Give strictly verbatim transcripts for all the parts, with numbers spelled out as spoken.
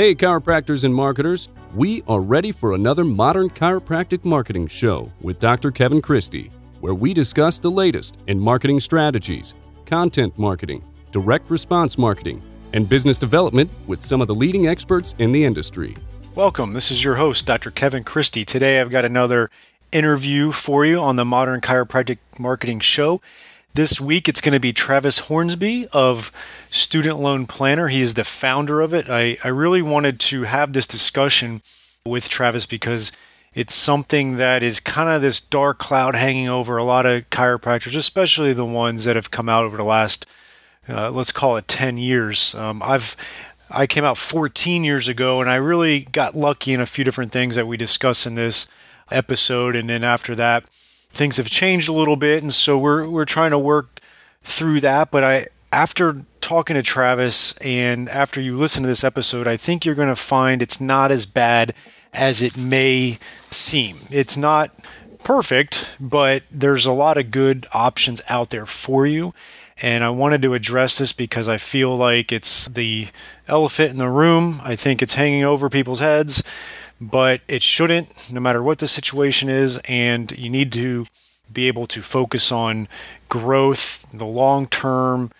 Hey, chiropractors and marketers, we are ready for another Modern Chiropractic Marketing Show with Doctor Kevin Christie, where we discuss the latest in marketing strategies, content marketing, direct response marketing, and business development with some of the leading experts in the industry. Welcome. This is your host, Doctor Kevin Christie. Today, I've got another interview for you on the Modern Chiropractic Marketing Show. This week, it's going to be Travis Hornsby of Student Loan Planner. He is the founder of it. I, I really wanted to have this discussion with Travis because it's something that is kind of this dark cloud hanging over a lot of chiropractors, especially the ones that have come out over the last, uh, let's call it ten years. Um, I've I came out fourteen years ago, and I really got lucky in a few different things that we discuss in this episode, and then after that, things have changed a little bit, and so we're we're trying to work through that. But I, after talking to Travis and after you listen to this episode, I think you're going to find it's not as bad as it may seem. It's not perfect, but there's a lot of good options out there for you. And I wanted to address this because I feel like it's the elephant in the room. I think it's hanging over people's heads, but it shouldn't, no matter what the situation is, and you need to be able to focus on growth, the long term,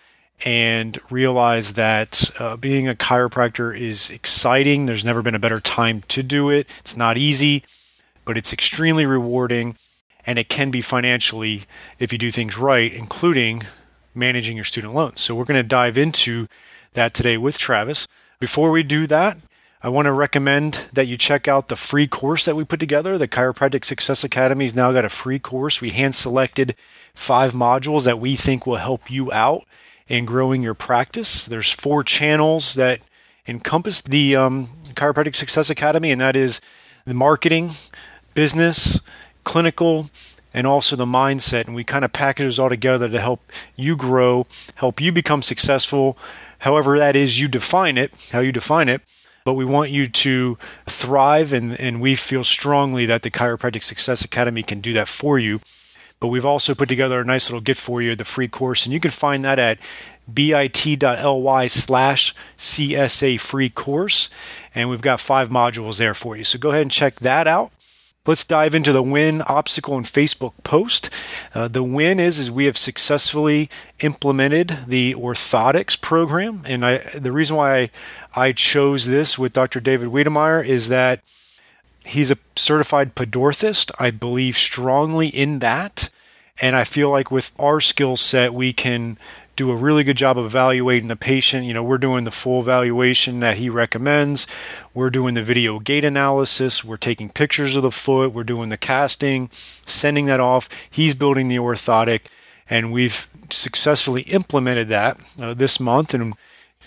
and realize that uh, being a chiropractor is exciting. There's never been a better time to do it. It's not easy, but it's extremely rewarding, and it can be financially, if you do things right, including managing your student loans. So we're going to dive into that today with Travis. Before we do that, I want to recommend that you check out the free course that we put together. The Chiropractic Success Academy has now got a free course. We hand-selected five modules that we think will help you out in growing your practice. There's four channels that encompass the um, Chiropractic Success Academy, and that is the marketing, business, clinical, and also the mindset. And we kind of package those all together to help you grow, help you become successful, however that is you define it, how you define it. But we want you to thrive, and, and we feel strongly that the Chiropractic Success Academy can do that for you. But we've also put together a nice little gift for you, the free course, and you can find that at bit.ly slash CSA free course, and we've got five modules there for you. So go ahead and check that out. Let's dive into the win, obstacle, and Facebook post. Uh, the win is is we have successfully implemented the orthotics program. And I, the reason why I, I chose this with Doctor David Wiedemeyer is that he's a certified podorthist. I believe strongly in that. And I feel like with our skill set, we can do a really good job of evaluating the patient. You know, we're doing the full evaluation that he recommends. We're doing the video gait analysis. We're taking pictures of the foot. We're doing the casting, sending that off. He's building the orthotic, and we've successfully implemented that uh, this month. And,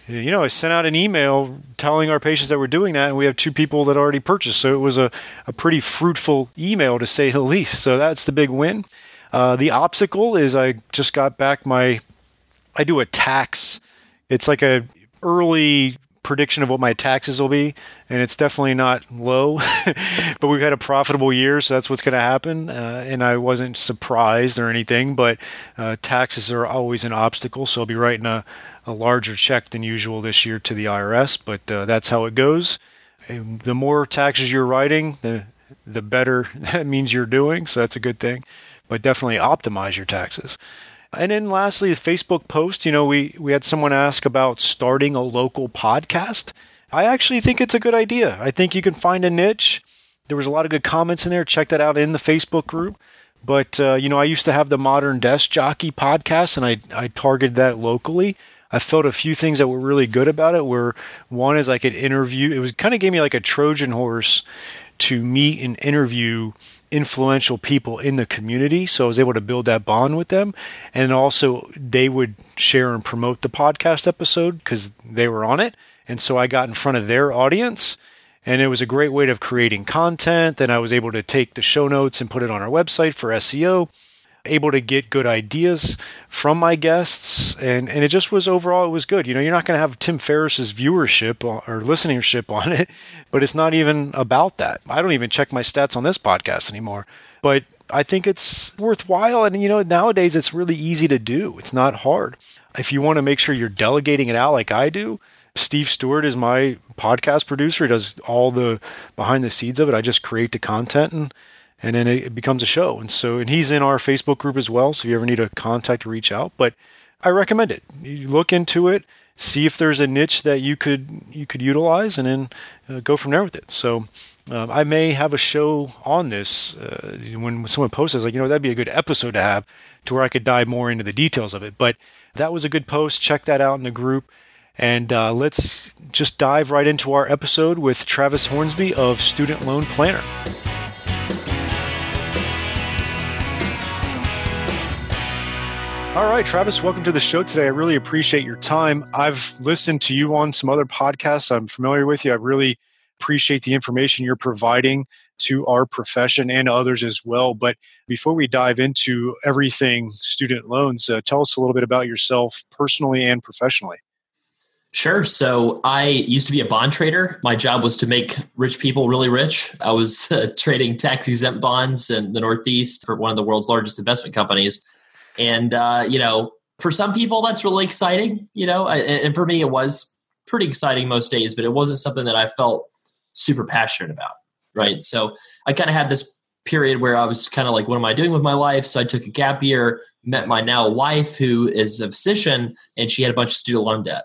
you know, I sent out an email telling our patients that we're doing that, and we have two people that already purchased. So it was a, a pretty fruitful email, to say the least. So that's the big win. Uh, the obstacle is I just got back my I do a tax. It's like a early prediction of what my taxes will be, and it's definitely not low, but we've had a profitable year, so that's what's going to happen, uh, and I wasn't surprised or anything, but uh, taxes are always an obstacle, so I'll be writing a, a larger check than usual this year to the I R S, but uh, that's how it goes. And the more taxes you're writing, the, the better that means you're doing, so that's a good thing, but definitely optimize your taxes. And then lastly, the Facebook post, you know, we, we had someone ask about starting a local podcast. I actually think it's a good idea. I think you can find a niche. There was a lot of good comments in there. Check that out in the Facebook group. But, uh, you know, I used to have the Modern Desk Jockey podcast, and I, I targeted that locally. I felt a few things that were really good about it were, one is I could interview. It was kind of gave me like a Trojan horse to meet and interview influential people in the community. So I was able to build that bond with them. And also they would share and promote the podcast episode because they were on it. And so I got in front of their audience, and it was a great way of creating content. Then I was able to take the show notes and put it on our website for S E O, able to get good ideas from my guests. And, and it just was overall, it was good. You know, you're not going to have Tim Ferriss's viewership or listenership on it, but it's not even about that. I don't even check my stats on this podcast anymore, but I think it's worthwhile. And, you know, nowadays it's really easy to do. It's not hard. If you want to make sure you're delegating it out like I do, Steve Stewart is my podcast producer. He does all the behind the scenes of it. I just create the content, and and then it becomes a show. And so, and he's in our Facebook group as well. So if you ever need a contact, reach out. But I recommend it. You look into it, see if there's a niche that you could you could utilize, and then uh, go from there with it. So. Um, I may have a show on this uh, when someone posts. I was like, you know, that'd be a good episode to have, to where I could dive more into the details of it. But that was a good post. Check that out in the group, and uh, let's just dive right into our episode with Travis Hornsby of Student Loan Planner. All right, Travis, welcome to the show today. I really appreciate your time. I've listened to you on some other podcasts. I'm familiar with you. I really appreciate the information you're providing to our profession and others as well. But before we dive into everything student loans, uh, tell us a little bit about yourself personally and professionally. Sure. So I used to be a bond trader. My job was to make rich people really rich. I was uh, trading tax-exempt bonds in the Northeast for one of the world's largest investment companies. And, uh, you know, for some people, that's really exciting, you know, I, and for me, it was pretty exciting most days, but it wasn't something that I felt super passionate about, right? So I kind of had this period where I was kind of like, what am I doing with my life? So I took a gap year, met my now wife, who is a physician, and she had a bunch of student loan debt.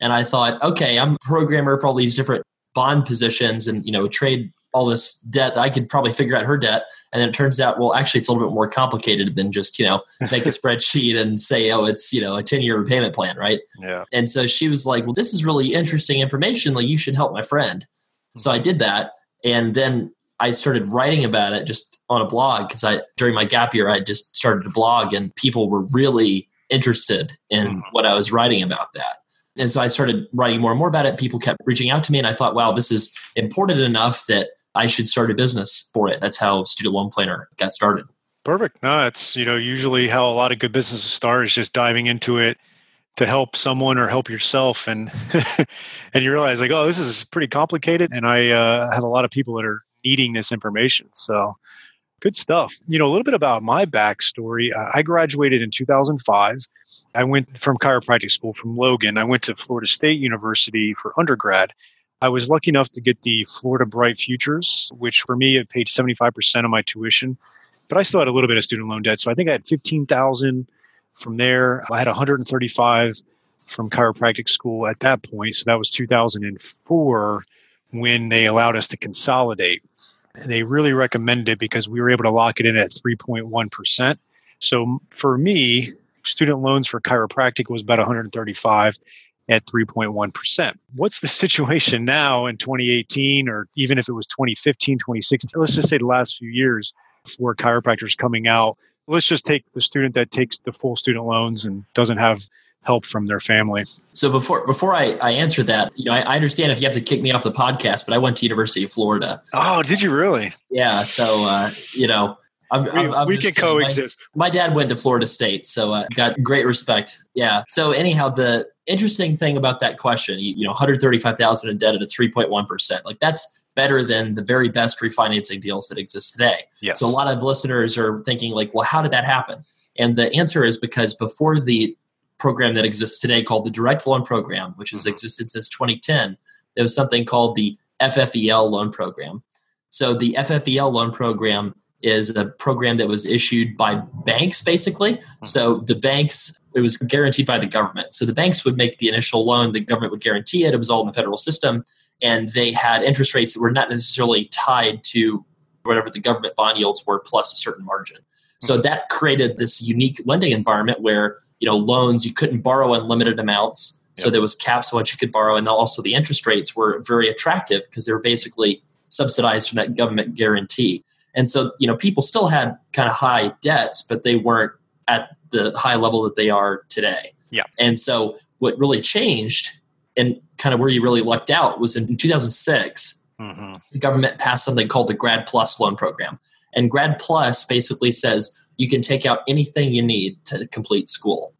And I thought, okay, I'm a programmer for all these different bond positions and, you know, trade all this debt. I could probably figure out her debt. And then it turns out, well, actually, it's a little bit more complicated than just, you know, make a spreadsheet and say, oh, it's, you know, a ten-year repayment plan, right? Yeah. And so she was like, well, this is really interesting information. Like, you should help my friend. So I did that, and then I started writing about it just on a blog, because I during my gap year, I just started a blog, and people were really interested in what I was writing about that. And so I started writing more and more about it. People kept reaching out to me, and I thought, wow, this is important enough that I should start a business for it. That's how Student Loan Planner got started. Perfect. No, that's, you know, usually how a lot of good businesses start, is just diving into it to help someone or help yourself. And and you realize, like, oh, this is pretty complicated. And I uh, have a lot of people that are needing this information. So good stuff. You know, a little bit about my backstory. Uh, I graduated in two thousand five. I went from chiropractic school from Logan. I went to Florida State University for undergrad. I was lucky enough to get the Florida Bright Futures, which for me, it paid seventy-five percent of my tuition. But I still had a little bit of student loan debt. So I think I had fifteen thousand dollars. From there, I had one hundred thirty-five from chiropractic school at that point. So that was two thousand four when they allowed us to consolidate. And they really recommended it because we were able to lock it in at three point one percent. So for me, student loans for chiropractic was about one hundred thirty-five at three point one percent. What's the situation now in twenty eighteen, or even if it was twenty fifteen, twenty sixteen, let's just say the last few years for chiropractors coming out? Let's just take the student that takes the full student loans and doesn't have help from their family. So before before I, I answer that, you know, I, I understand if you have to kick me off the podcast, but I went to University of Florida. Oh, did you really? Yeah. So, uh, you know, I'm, we, I'm, I'm we can coexist. My, my dad went to Florida State, so I uh, got great respect. Yeah. So anyhow, the interesting thing about that question, you, you know, one hundred thirty-five thousand dollars in debt at a three point one percent, like that's better than the very best refinancing deals that exist today. Yes. So a lot of listeners are thinking like, well, how did that happen? And the answer is because before the program that exists today called the Direct Loan Program, which has existed since twenty ten, there was something called the F F E L loan program. So the F F E L loan program is a program that was issued by banks, basically. So the banks, it was guaranteed by the government. So the banks would make the initial loan, the government would guarantee it. It was all in the federal system. And they had interest rates that were not necessarily tied to whatever the government bond yields were plus a certain margin. So that created this unique lending environment where, you know, loans, you couldn't borrow unlimited amounts. Yep. So there was caps on what you could borrow. And also the interest rates were very attractive because they were basically subsidized from that government guarantee. And so, you know, people still had kind of high debts, but they weren't at the high level that they are today. Yeah. And so what really changed, and kind of where you really lucked out, was in two thousand six, mm-hmm. the government passed something called the Grad Plus Loan Program. And Grad Plus basically says you can take out anything you need to complete school.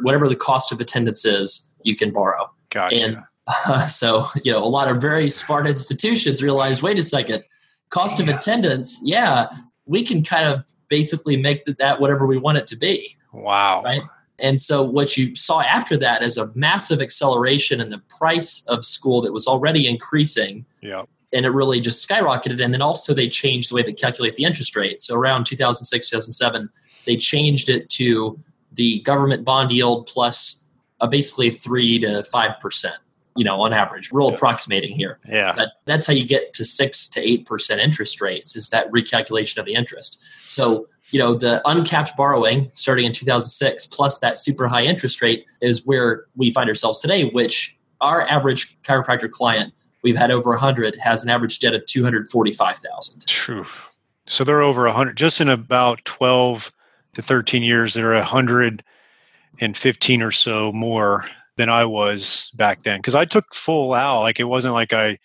Whatever the cost of attendance is, you can borrow. Gotcha. And uh, so, you know, a lot of very smart institutions realized, wait a second, cost yeah. of attendance, yeah, we can kind of basically make that whatever we want it to be. Wow. Right? And so what you saw after that is a massive acceleration in the price of school that was already increasing. Yeah. And it really just skyrocketed. And then also they changed the way they calculate the interest rate. So around two thousand six, two thousand seven, they changed it to the government bond yield plus uh, basically three to five percent, you know, on average. We're yeah. approximating here. Yeah. But that's how you get to six to eight percent interest rates, is that recalculation of the interest. So, you know, the uncapped borrowing starting in two thousand six plus that super high interest rate is where we find ourselves today, which our average chiropractor client, we've had over one hundred, has an average debt of two hundred forty-five thousand dollars. True. So they're over one hundred. Just in about twelve to thirteen years, they're one hundred fifteen or so more than I was back then. Because I took full out. Like, it wasn't like I,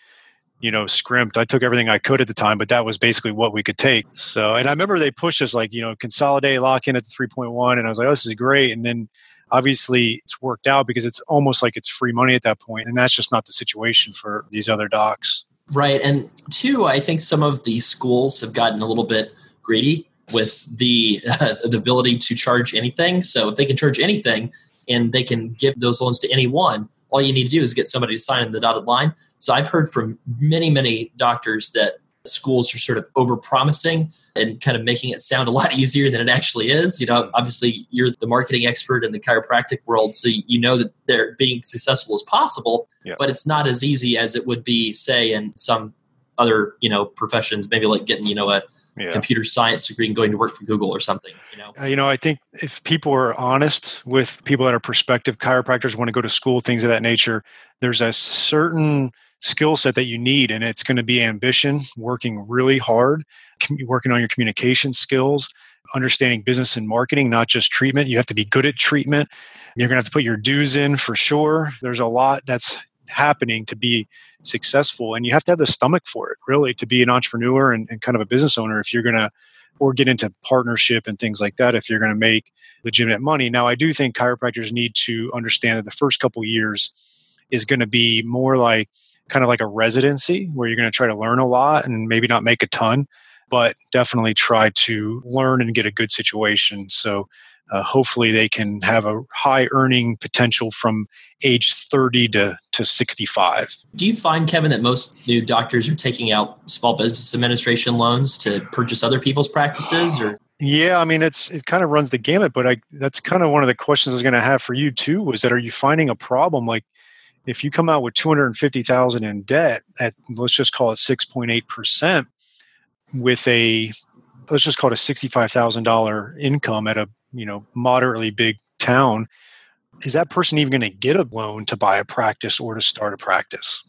you know, scrimped. I took everything I could at the time, but that was basically what we could take. So, and I remember they pushed us, like, you know, consolidate, lock in at the three point one. And I was like, oh, this is great. And then obviously, it's worked out because it's almost like it's free money at that point. And that's just not the situation for these other docs. Right. And two, I think some of the schools have gotten a little bit greedy with the, uh, the ability to charge anything. So if they can charge anything and they can give those loans to anyone, all you need to do is get somebody to sign the dotted line. So I've heard from many, many doctors that schools are sort of overpromising and kind of making it sound a lot easier than it actually is. You know, obviously you're the marketing expert in the chiropractic world, so you know that they're being successful as possible, yeah. but it's not as easy as it would be, say, in some other, you know, professions, maybe like getting, you know, a yeah. computer science degree and going to work for Google or something, you know? Uh, you know, I think if people are honest with people that are prospective chiropractors, want to go to school, things of that nature, there's a certain skill set that you need, and it's going to be ambition, working really hard, working on your communication skills, understanding business and marketing, not just treatment. You have to be good at treatment. You're going to have to put your dues in for sure. There's a lot that's happening to be successful, and you have to have the stomach for it, really, to be an entrepreneur and, and kind of a business owner if you're going to, or get into partnership and things like that if you're going to make legitimate money. Now, I do think chiropractors need to understand that the first couple of years is going to be more like kind of like a residency where you're going to try to learn a lot and maybe not make a ton, but definitely try to learn and get a good situation. So uh, hopefully they can have a high earning potential from age thirty to sixty-five. Do you find, Kevin, that most new doctors are taking out small business administration loans to purchase other people's practices? Or Yeah, I mean, it's it kind of runs the gamut, but I, that's kind of one of the questions I was going to have for you too, was that are you finding a problem? Like, if you come out with two hundred fifty thousand dollars in debt at, let's just call it six point eight percent with a, let's just call it a sixty-five thousand dollars income at a, you know, moderately big town, is that person even going to get a loan to buy a practice or to start a practice?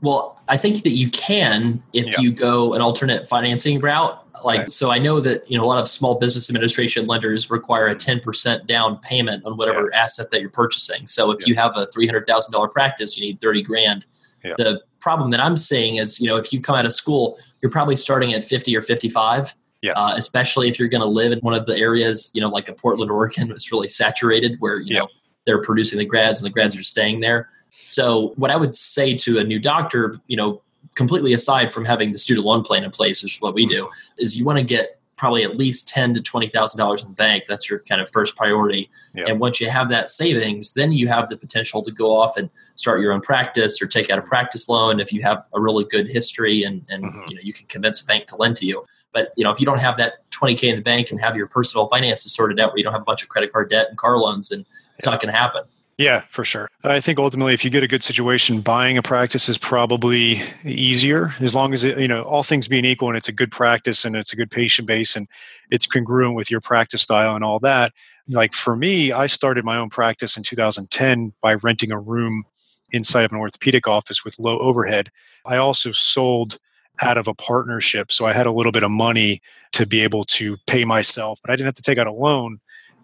Well, I think that you can if yeah. you go an alternate financing route. Like, right. So I know that, you know, a lot of small business administration lenders require a ten percent down payment on whatever yeah. asset that you're purchasing. So if yeah. you have a three hundred thousand dollars practice, you need thirty grand. Yeah. The problem that I'm seeing is, you know, if you come out of school, you're probably starting at fifty or fifty-five. Yes. Uh, especially if you're going to live in one of the areas, you know, like a Portland, Oregon, that's really saturated where, you yeah. know, they're producing the grads and the grads are staying there. So what I would say to a new doctor, you know, completely aside from having the student loan plan in place, which is what we do, is you want to get probably at least ten thousand to twenty thousand dollars in the bank. That's your kind of first priority. Yeah. And once you have that savings, then you have the potential to go off and start your own practice or take out a practice loan if you have a really good history and, and mm-hmm. you know, you can convince a bank to lend to you. But, you know, if you don't have that twenty K in the bank and have your personal finances sorted out where you don't have a bunch of credit card debt and car loans, then it's yeah. not going to happen. Yeah, for sure. I think ultimately, if you get a good situation, buying a practice is probably easier, as long as, it, you know, all things being equal and it's a good practice and it's a good patient base and it's congruent with your practice style and all that. Like for me, I started my own practice in two thousand ten by renting a room inside of an orthopedic office with low overhead. I also sold out of a partnership, so I had a little bit of money to be able to pay myself, but I didn't have to take out a loan,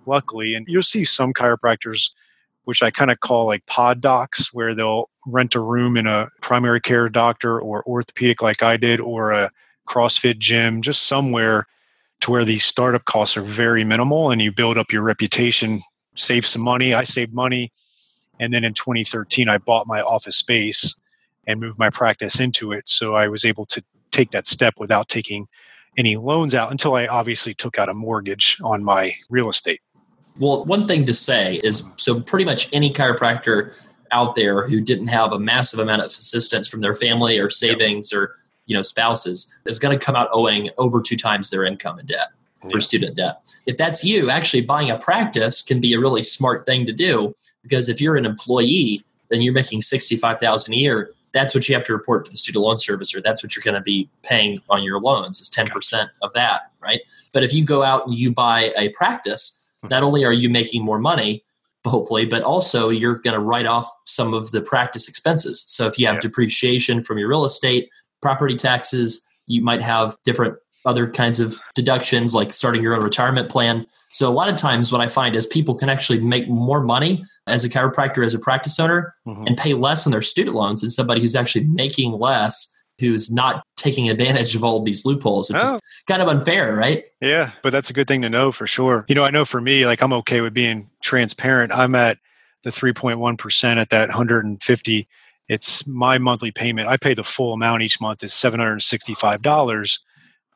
luckily. And you'll see some chiropractors, which I kind of call like pod docs, where they'll rent a room in a primary care doctor or orthopedic like I did, or a CrossFit gym, just somewhere to where the startup costs are very minimal and you build up your reputation, save some money. I saved money. And then in twenty thirteen, I bought my office space and moved my practice into it. So I was able to take that step without taking any loans out until I obviously took out a mortgage on my real estate. Well, one thing to say is, so pretty much any chiropractor out there who didn't have a massive amount of assistance from their family or savings or, you know, spouses is going to come out owing over two times their income in debt yeah. or student debt. If that's you, actually buying a practice can be a really smart thing to do, because if you're an employee, then you're making sixty-five thousand dollars a year. That's what you have to report to the student loan servicer. That's what you're going to be paying on your loans, is ten percent of that, right? But if you go out and you buy a practice, not only are you making more money, hopefully, but also you're going to write off some of the practice expenses. So if you have yeah. depreciation from your real estate, property taxes, you might have different other kinds of deductions, like starting your own retirement plan. So a lot of times what I find is people can actually make more money as a chiropractor, as a practice owner, mm-hmm. and pay less on their student loans than somebody who's actually making less, who's not taking advantage of all these loopholes. It's oh. just kind of unfair, right? Yeah, but that's a good thing to know for sure. You know, I know for me, like, I'm okay with being transparent. I'm at the three point one percent at that one hundred fifty. It's my monthly payment. I pay the full amount each month is seven hundred sixty-five dollars.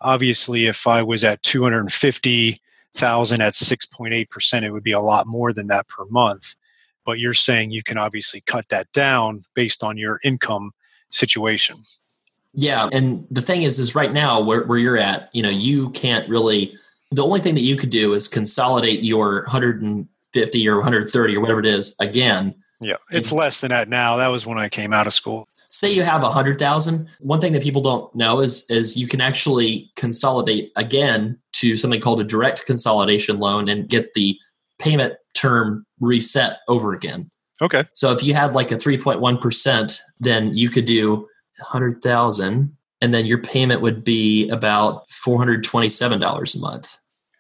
Obviously, if I was at two hundred fifty thousand at six point eight percent, it would be a lot more than that per month. But you're saying you can obviously cut that down based on your income situation. Yeah. And the thing is, is right now where, where you're at, you know, you can't really, the only thing that you could do is consolidate your one hundred fifty or one hundred thirty or whatever it is again. Yeah. It's and, less than that now. That was when I came out of school. Say you have one hundred thousand. One thing that people don't know is, is you can actually consolidate again to something called a direct consolidation loan and get the payment term reset over again. Okay. So if you had like a three point one percent, then you could do one hundred thousand, and then your payment would be about four hundred twenty-seven dollars a month.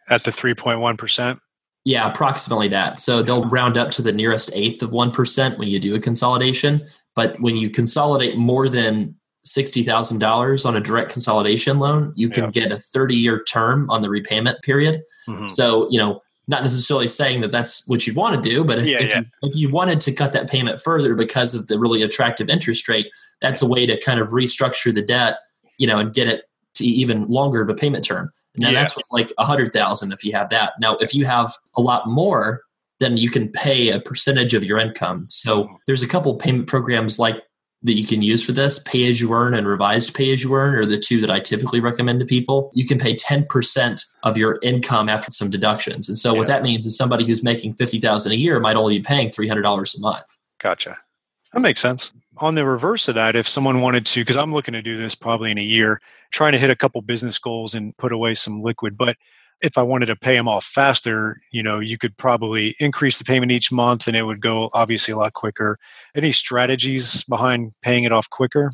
At the three point one percent? Yeah, approximately that. So they'll round up to the nearest eighth of one percent when you do a consolidation. But when you consolidate more than sixty thousand dollars on a direct consolidation loan, you can yeah. get a thirty-year term on the repayment period. Mm-hmm. So, you know, not necessarily saying that that's what you'd want to do, but if, yeah, if, yeah. You, if you wanted to cut that payment further because of the really attractive interest rate, that's a way to kind of restructure the debt, you know, and get it to even longer of a payment term. Now yeah. that's like one hundred thousand if you have that. Now, if you have a lot more, then you can pay a percentage of your income. So there's a couple payment programs like that you can use for this. Pay as you earn and revised pay as you earn are the two that I typically recommend to people. You can pay ten percent of your income after some deductions. And so yeah. what that means is somebody who's making fifty thousand dollars a year might only be paying three hundred dollars a month. Gotcha. That makes sense. On the reverse of that, if someone wanted to, because I'm looking to do this probably in a year, trying to hit a couple business goals and put away some liquid, but if I wanted to pay them off faster, you know, you could probably increase the payment each month and it would go obviously a lot quicker. Any strategies behind paying it off quicker?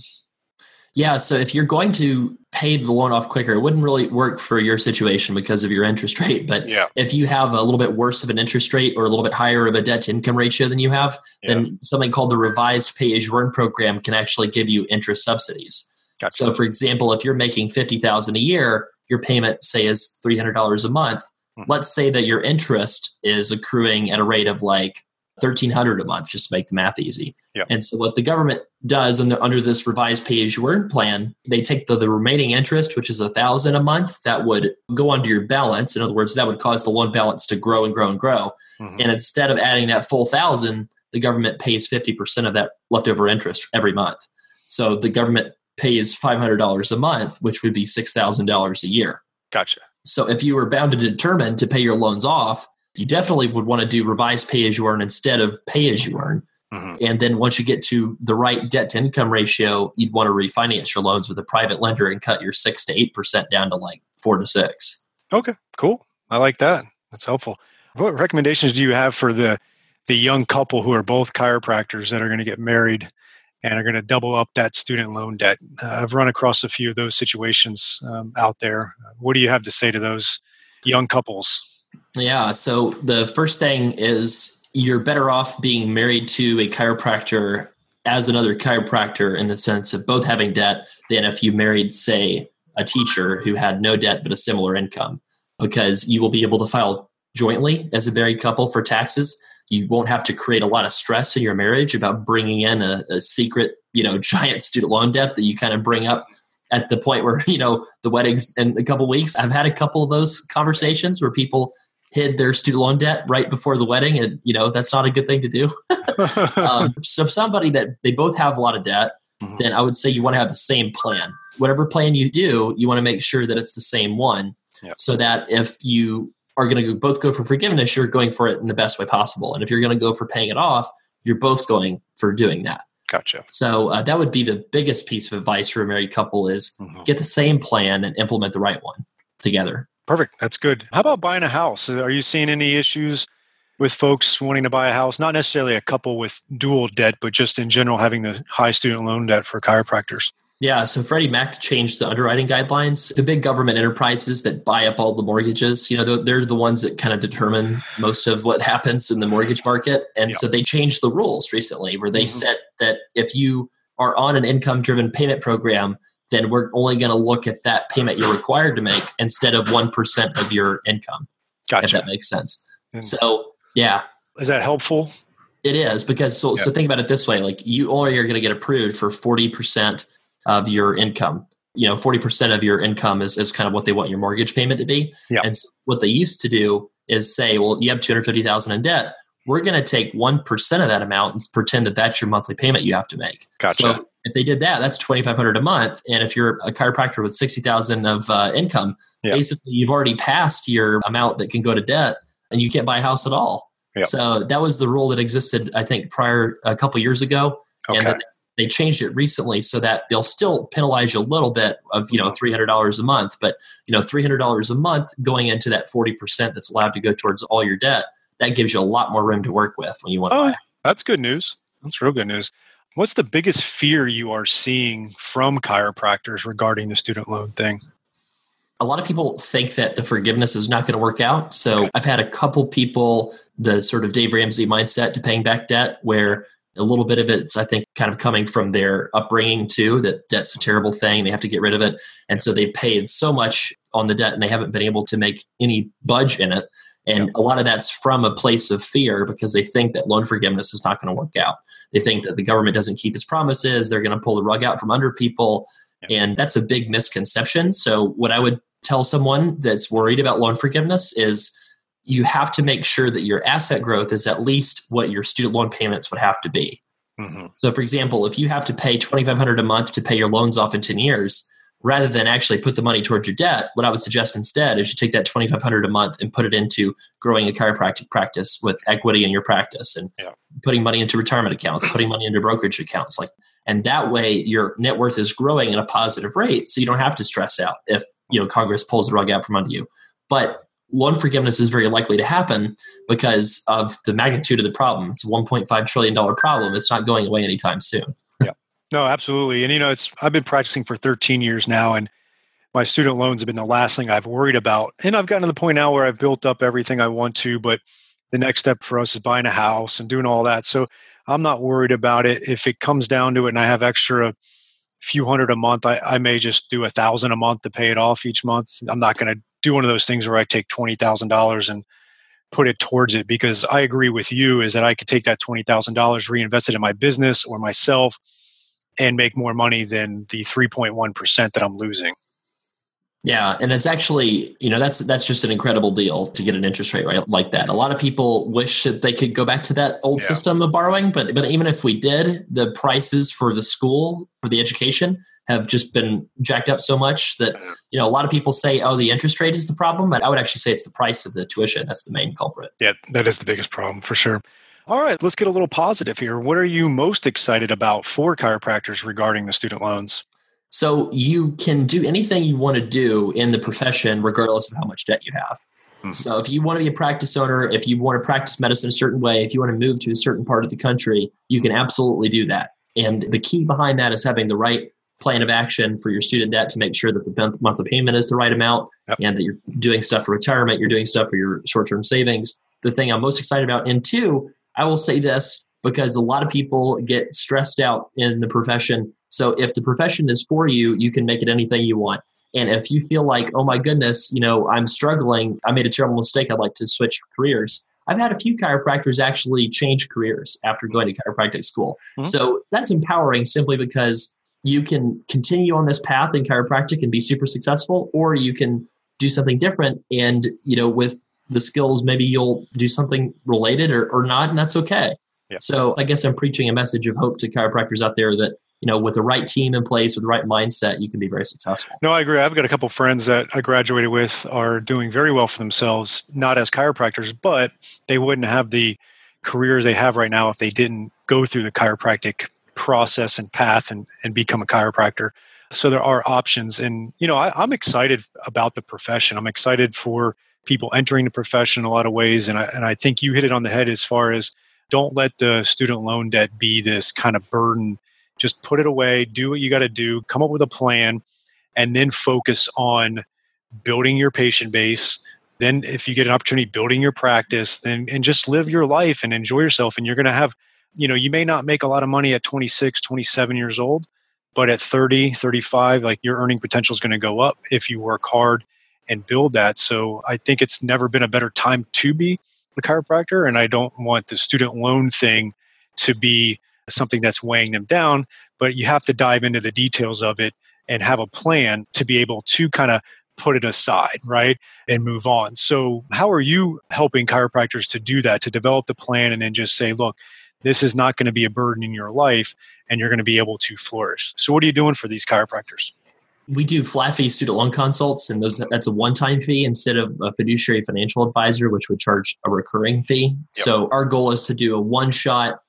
Yeah. So if you're going to pay the loan off quicker, it wouldn't really work for your situation because of your interest rate. But yeah. if you have a little bit worse of an interest rate or a little bit higher of a debt to income ratio than you have, yeah. then something called the revised pay as you earn program can actually give you interest subsidies. Gotcha. So for example, if you're making fifty thousand dollars a year, your payment, say, is three hundred dollars a month. Mm-hmm. Let's say that your interest is accruing at a rate of like one thousand three hundred dollars a month, just to make the math easy. Yeah. And so what the government does under, under this revised pay-as-you-earn plan, they take the, the remaining interest, which is one thousand dollars a month, that would go onto your balance. In other words, that would cause the loan balance to grow and grow and grow. Mm-hmm. And instead of adding that full one thousand dollars, the government pays fifty percent of that leftover interest every month. So the government pays five hundred dollars a month, which would be six thousand dollars a year. Gotcha. So if you were bound and determined to pay your loans off, you definitely would want to do revised pay as you earn instead of pay as you earn. Mm-hmm. And then once you get to the right debt to income ratio, you'd want to refinance your loans with a private lender and cut your six to eight percent down to like four to six. Okay, cool. I like that. That's helpful. What recommendations do you have for the, the young couple who are both chiropractors that are going to get married and are going to double up that student loan debt? Uh, I've run across a few of those situations um, out there. What do you have to say to those young couples? Yeah, so the first thing is you're better off being married to a chiropractor as another chiropractor in the sense of both having debt than if you married, say, a teacher who had no debt but a similar income, because you will be able to file jointly as a married couple for taxes. You won't have to create a lot of stress in your marriage about bringing in a, a secret, you know, giant student loan debt that you kind of bring up at the point where, you know, the wedding's in a couple of weeks. I've had a couple of those conversations where people hid their student loan debt right before the wedding. And, you know, that's not a good thing to do. um, so if somebody that they both have a lot of debt, mm-hmm. then I would say you want to have the same plan. Whatever plan you do, you want to make sure that it's the same one yeah. so that if you are going to both go for forgiveness, you're going for it in the best way possible. And if you're going to go for paying it off, you're both going for doing that. Gotcha. So uh, that would be the biggest piece of advice for a married couple is mm-hmm. get the same plan and implement the right one together. Perfect. That's good. How about buying a house? Are you seeing any issues with folks wanting to buy a house? Not necessarily a couple with dual debt, but just in general, having the high student loan debt for chiropractors. Yeah. So Freddie Mac changed the underwriting guidelines. The big government enterprises that buy up all the mortgages, you know, they're the ones that kind of determine most of what happens in the mortgage market. And yeah. so they changed the rules recently where they mm-hmm. said that if you are on an income-driven payment program, then we're only going to look at that payment you're required to make instead of one percent of your income. Gotcha. If that makes sense. Mm-hmm. So, yeah. Is that helpful? It is because, so, yeah. so think about it this way, like you only are going to get approved for forty percent of your income. You know, forty percent of your income is, is kind of what they want your mortgage payment to be. Yeah. And so what they used to do is say, well, you have two hundred fifty thousand dollars in debt. We're going to take one percent of that amount and pretend that that's your monthly payment you have to make. Gotcha. So if they did that, that's two thousand five hundred dollars a month. And if you're a chiropractor with sixty thousand dollars of uh, income, yeah. basically you've already passed your amount that can go to debt and you can't buy a house at all. Yeah. So that was the rule that existed, I think, prior a couple years ago. Okay. And then they changed it recently so that they'll still penalize you a little bit of, you know, three hundred dollars a month, but, you know, three hundred dollars a month going into that forty percent that's allowed to go towards all your debt, that gives you a lot more room to work with when you want oh, to buy. That's good news. That's real good news. What's the biggest fear you are seeing from chiropractors regarding the student loan thing? A lot of people think that the forgiveness is not going to work out. So okay. I've had a couple people, the sort of Dave Ramsey mindset to paying back debt where a little bit of it's, I think, kind of coming from their upbringing too, that debt's a terrible thing. They have to get rid of it. And so they've paid so much on the debt and they haven't been able to make any budge in it. And yep. a lot of that's from a place of fear because they think that loan forgiveness is not going to work out. They think that the government doesn't keep its promises. They're going to pull the rug out from under people. Yep. And that's a big misconception. So what I would tell someone that's worried about loan forgiveness is you have to make sure that your asset growth is at least what your student loan payments would have to be. Mm-hmm. So for example, if you have to pay two thousand five hundred dollars a month to pay your loans off in ten years, rather than actually put the money towards your debt, what I would suggest instead is you take that two thousand five hundred dollars a month and put it into growing a chiropractic practice with equity in your practice and yeah. putting money into retirement accounts, putting money into brokerage accounts. like, And that way your net worth is growing at a positive rate. So you don't have to stress out if, you know, Congress pulls the rug out from under you. But loan forgiveness is very likely to happen because of the magnitude of the problem. It's a one point five trillion dollars problem. It's not going away anytime soon. Yeah, no, absolutely. And you know, it's I've been practicing for thirteen years now, and my student loans have been the last thing I've worried about. And I've gotten to the point now where I've built up everything I want to, but the next step for us is buying a house and doing all that. So I'm not worried about it. If it comes down to it and I have extra few hundred a month, I, I may just do a thousand a month to pay it off each month. I'm not going to do one of those things where I take twenty thousand dollars and put it towards it, because I agree with you is that I could take that twenty thousand dollars, reinvest it in my business or myself and make more money than the three point one percent that I'm losing. Yeah. And it's actually, you know, that's, that's just an incredible deal to get an interest rate right like that. A lot of people wish that they could go back to that old yeah. system of borrowing, but, but even if we did, the prices for the school, for the education have just been jacked up so much that, you know, a lot of people say, oh, the interest rate is the problem. But I would actually say it's the price of the tuition. That's the main culprit. Yeah, that is the biggest problem for sure. All right, let's get a little positive here. What are you most excited about for chiropractors regarding the student loans? So you can do anything you want to do in the profession, regardless of how much debt you have. Mm-hmm. So if you want to be a practice owner, if you want to practice medicine a certain way, if you want to move to a certain part of the country, you can absolutely do that. And the key behind that is having the right plan of action for your student debt to make sure that the monthly payment is the right amount yep. and that you're doing stuff for retirement, you're doing stuff for your short-term savings. The thing I'm most excited about, and two, I will say this because a lot of people get stressed out in the profession. So if the profession is for you, you can make it anything you want. And if you feel like, oh my goodness, you know, I'm struggling, I made a terrible mistake, I'd like to switch careers. I've had a few chiropractors actually change careers after going to chiropractic school. Mm-hmm. So that's empowering simply because you can continue on this path in chiropractic and be super successful, or you can do something different. And, you know, with the skills, maybe you'll do something related or, or not, and that's okay. Yeah. So I guess I'm preaching a message of hope to chiropractors out there that, you know, with the right team in place, with the right mindset, you can be very successful. No, I agree. I've got a couple of friends that I graduated with are doing very well for themselves, not as chiropractors, but they wouldn't have the careers they have right now if they didn't go through the chiropractic process and path and, and become a chiropractor. So there are options. And, you know, I, I'm excited about the profession. I'm excited for people entering the profession in a lot of ways. And I, and I think you hit it on the head as far as don't let the student loan debt be this kind of burden. Just put it away, do what you got to do, come up with a plan, and then focus on building your patient base. Then if you get an opportunity, building your practice, then and just live your life and enjoy yourself. And you're going to have, you know, you may not make a lot of money at twenty-six, twenty-seven years old, but at thirty, thirty-five, like your earning potential is going to go up if you work hard and build that. So I think it's never been a better time to be a chiropractor. And I don't want the student loan thing to be something that's weighing them down, but you have to dive into the details of it and have a plan to be able to kind of put it aside, right? And move on. So how are you helping chiropractors to do that, to develop the plan and then just say, look, this is not going to be a burden in your life and you're going to be able to flourish. So what are you doing for these chiropractors? We do flat fee student loan consults, and those that's a one-time fee instead of a fiduciary financial advisor, which would charge a recurring fee. Yep. So our goal is to do a one-shot.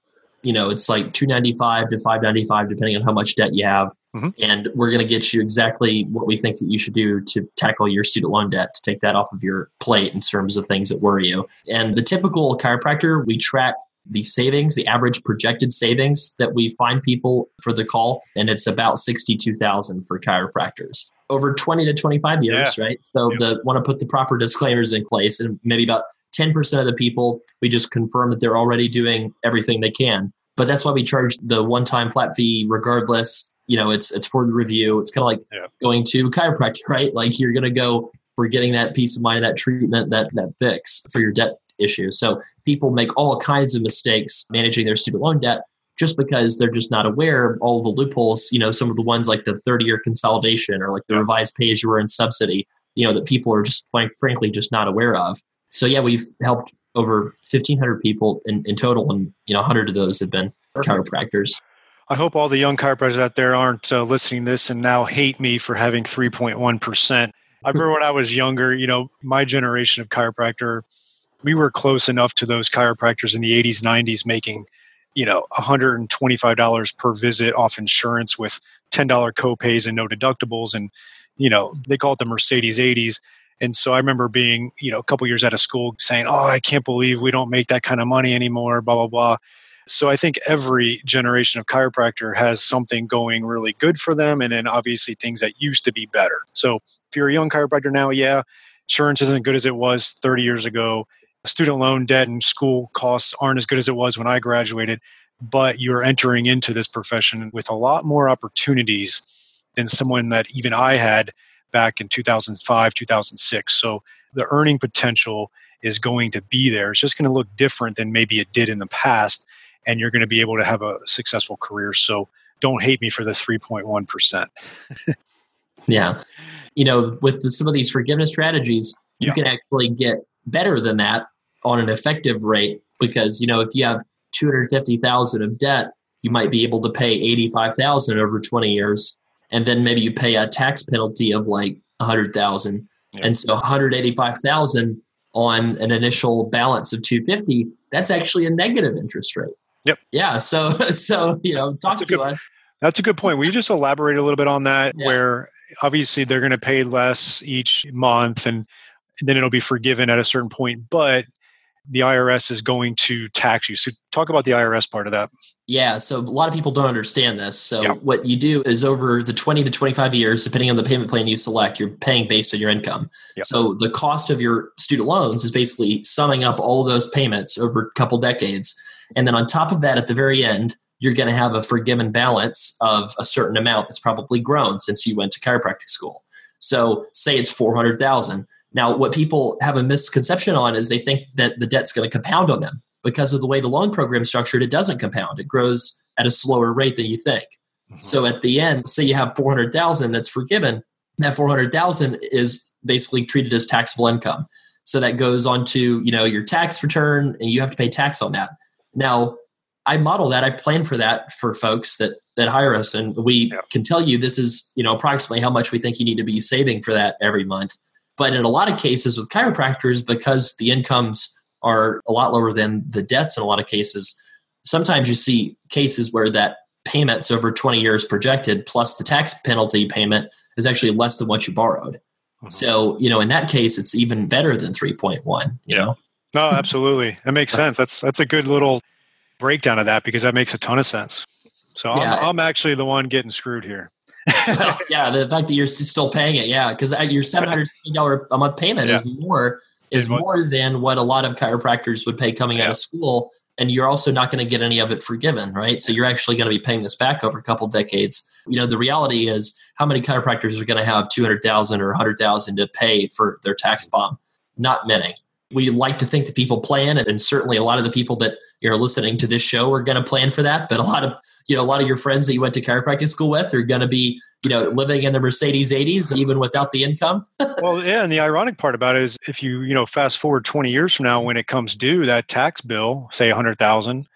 You know, it's like two ninety-five to five ninety-five, depending on how much debt you have. Mm-hmm. And we're going to get you exactly what we think that you should do to tackle your student loan debt, to take that off of your plate in terms of things that worry you. And the typical chiropractor, we track the savings, the average projected savings that we find people for the call. And it's about sixty-two thousand dollars for chiropractors over twenty to twenty-five years, yeah. right? So yeah. the want to put the proper disclaimers in place, and maybe about ten percent of the people, we just confirm that they're already doing everything they can. But that's why we charge the one-time flat fee regardless. You know, it's it's for the review. It's kind of like yeah. going to chiropractor, right? Like you're going to go for getting that peace of mind, that treatment, that that fix for your debt issue. So people make all kinds of mistakes managing their student loan debt just because they're just not aware of all the loopholes. You know, some of the ones like the thirty-year consolidation or like the yeah. revised pay-as-you-earn subsidy, you know, that people are just frankly just not aware of. So yeah, we've helped over fifteen hundred people in, in total, and you know, one hundred of those have been Perfect. chiropractors. I hope all the young chiropractors out there aren't uh, listening to this and now hate me for having three point one percent. I remember when I was younger, you know, my generation of chiropractor, we were close enough to those chiropractors in the eighties, nineties making, you know, one hundred twenty-five dollars per visit off insurance with ten dollars copays and no deductibles. And, you know, they call it the Mercedes eighties. And so I remember being, you know, a couple years out of school saying, oh, I can't believe we don't make that kind of money anymore, blah, blah, blah. So I think every generation of chiropractor has something going really good for them. And then obviously things that used to be better. So if you're a young chiropractor now, yeah, insurance isn't as good as it was thirty years ago. Student loan debt and school costs aren't as good as it was when I graduated. But you're entering into this profession with a lot more opportunities than someone that even I had back in two thousand five, two thousand six. So the earning potential is going to be there. It's just going to look different than maybe it did in the past, and you're going to be able to have a successful career. So don't hate me for the three point one percent. Yeah. You know, with the, some of these forgiveness strategies, you yeah. can actually get better than that on an effective rate because, you know, if you have two hundred fifty thousand dollars of debt, you might be able to pay eighty-five thousand dollars over twenty years. And then maybe you pay a tax penalty of like one hundred thousand dollars. Yep. And so one hundred eighty-five thousand dollars on an initial balance of two hundred fifty thousand dollars, that's actually a negative interest rate. Yep. Yeah. So, so you know, talk that's to good, us. That's a good point. We just elaborate a little bit on that yeah. where obviously they're going to pay less each month and then it'll be forgiven at a certain point, but the I R S is going to tax you. So talk about the I R S part of that. Yeah. So a lot of people don't understand this. So yeah. what you do is over the twenty to twenty-five years, depending on the payment plan you select, you're paying based on your income. Yeah. So the cost of your student loans is basically summing up all those payments over a couple decades. And then on top of that, at the very end, you're going to have a forgiven balance of a certain amount that's probably grown since you went to chiropractic school. So say it's four hundred thousand dollars. Now, what people have a misconception on is they think that the debt's going to compound on them. Because of the way the loan program is structured, it doesn't compound. It grows at a slower rate than you think. Mm-hmm. So at the end, say you have four hundred thousand dollars that's forgiven, that four hundred thousand dollars is basically treated as taxable income. So that goes onto, you know, your tax return, and you have to pay tax on that. Now, I model that. I plan for that for folks that that hire us, and we yeah. can tell you this is, you know, approximately how much we think you need to be saving for that every month. But in a lot of cases with chiropractors, because the incomes are a lot lower than the debts in a lot of cases, sometimes you see cases where that payments over twenty years projected plus the tax penalty payment is actually less than what you borrowed. Mm-hmm. So, you know, in that case, it's even better than three point one, you know? No, absolutely. That makes sense. That's that's a good little breakdown of that, because that makes a ton of sense. So yeah. I'm, I'm actually the one getting screwed here. Well, yeah, the fact that you're still paying it, yeah, because your seven hundred dollars a month payment yeah. is more is, is what, more than what a lot of chiropractors would pay coming yeah. out of school, and you're also not going to get any of it forgiven, right? So you're actually going to be paying this back over a couple decades. You know, the reality is, how many chiropractors are going to have two hundred thousand dollars or one hundred thousand dollars to pay for their tax bomb? Not many. We like to think that people plan, and certainly a lot of the people that you're listening to this show are going to plan for that. But a lot of, you know, a lot of your friends that you went to chiropractic school with are going to be, you know, living in the Mercedes eighties, even without the income. Well, yeah. And the ironic part about it is, if you, you know, fast forward twenty years from now, when it comes due, that tax bill, say one hundred thousand dollars,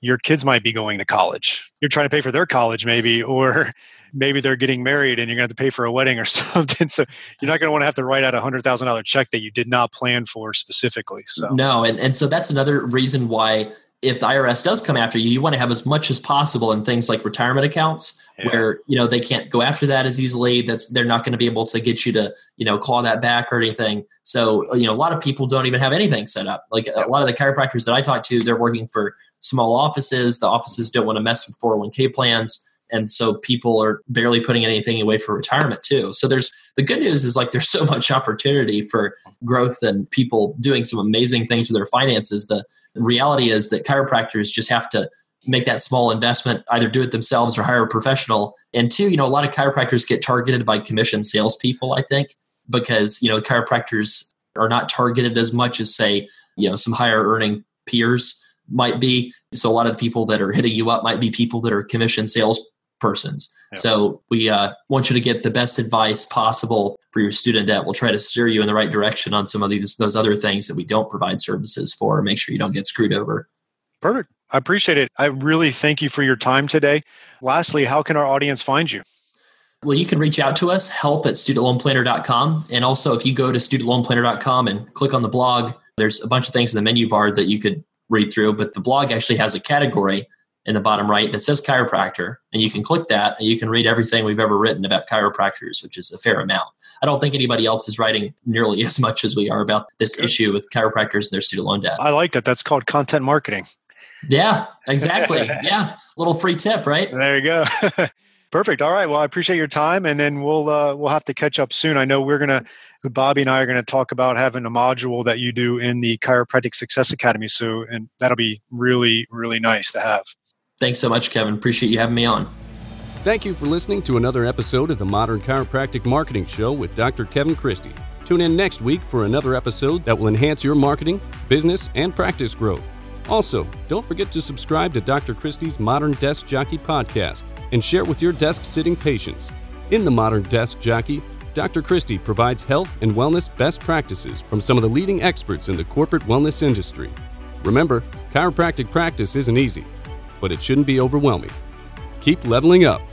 your kids might be going to college. You're trying to pay for their college maybe, or maybe they're getting married and you're going to have to pay for a wedding or something. So you're not going to want to have to write out a one hundred thousand dollars check that you did not plan for specifically. So no. And, and so that's another reason why, if the I R S does come after you, you want to have as much as possible in things like retirement accounts yeah. where, you know, they can't go after that as easily. That's, they're not going to be able to get you to, you know, claw that back or anything. So, you know, a lot of people don't even have anything set up. Like yeah. a lot of the chiropractors that I talk to, they're working for small offices. The offices don't want to mess with four oh one k plans. And so people are barely putting anything away for retirement too. So there's, the good news is, like, there's so much opportunity for growth and people doing some amazing things with their finances. The reality is that chiropractors just have to make that small investment, either do it themselves or hire a professional. And two, you know, a lot of chiropractors get targeted by commission salespeople, I think, because, you know, chiropractors are not targeted as much as, say, you know, some higher earning peers might be. So a lot of the people that are hitting you up might be people that are commission salespersons. Yeah. So we uh, want you to get the best advice possible for your student debt. We'll try to steer you in the right direction on some of these, those other things that we don't provide services for. Make sure you don't get screwed over. Perfect. I appreciate it. I really thank you for your time today. Lastly, how can our audience find you? Well, you can reach out to us, help at student loan planner dot com. And also, if you go to student loan planner dot com and click on the blog, there's a bunch of things in the menu bar that you could read through, but the blog actually has a category in the bottom right that says chiropractor, and you can click that and you can read everything we've ever written about chiropractors, which is a fair amount. I don't think anybody else is writing nearly as much as we are about this Good. issue with chiropractors and their student loan debt. I like that. That's called content marketing. Yeah, exactly. Yeah. Little free tip, right? There you go. Perfect. All right. Well, I appreciate your time, and then we'll uh, we'll have to catch up soon. I know we're gonna, Bobby and I are gonna talk about having a module that you do in the Chiropractic Success Academy. So, and that'll be really, really nice to have. Thanks so much, Kevin. Appreciate you having me on. Thank you for listening to another episode of the Modern Chiropractic Marketing Show with Doctor Kevin Christie. Tune in next week for another episode that will enhance your marketing, business, and practice growth. Also, don't forget to subscribe to Doctor Christie's Modern Desk Jockey podcast and share with your desk-sitting patients. In the Modern Desk Jockey, Doctor Christie provides health and wellness best practices from some of the leading experts in the corporate wellness industry. Remember, chiropractic practice isn't easy, but it shouldn't be overwhelming. Keep leveling up.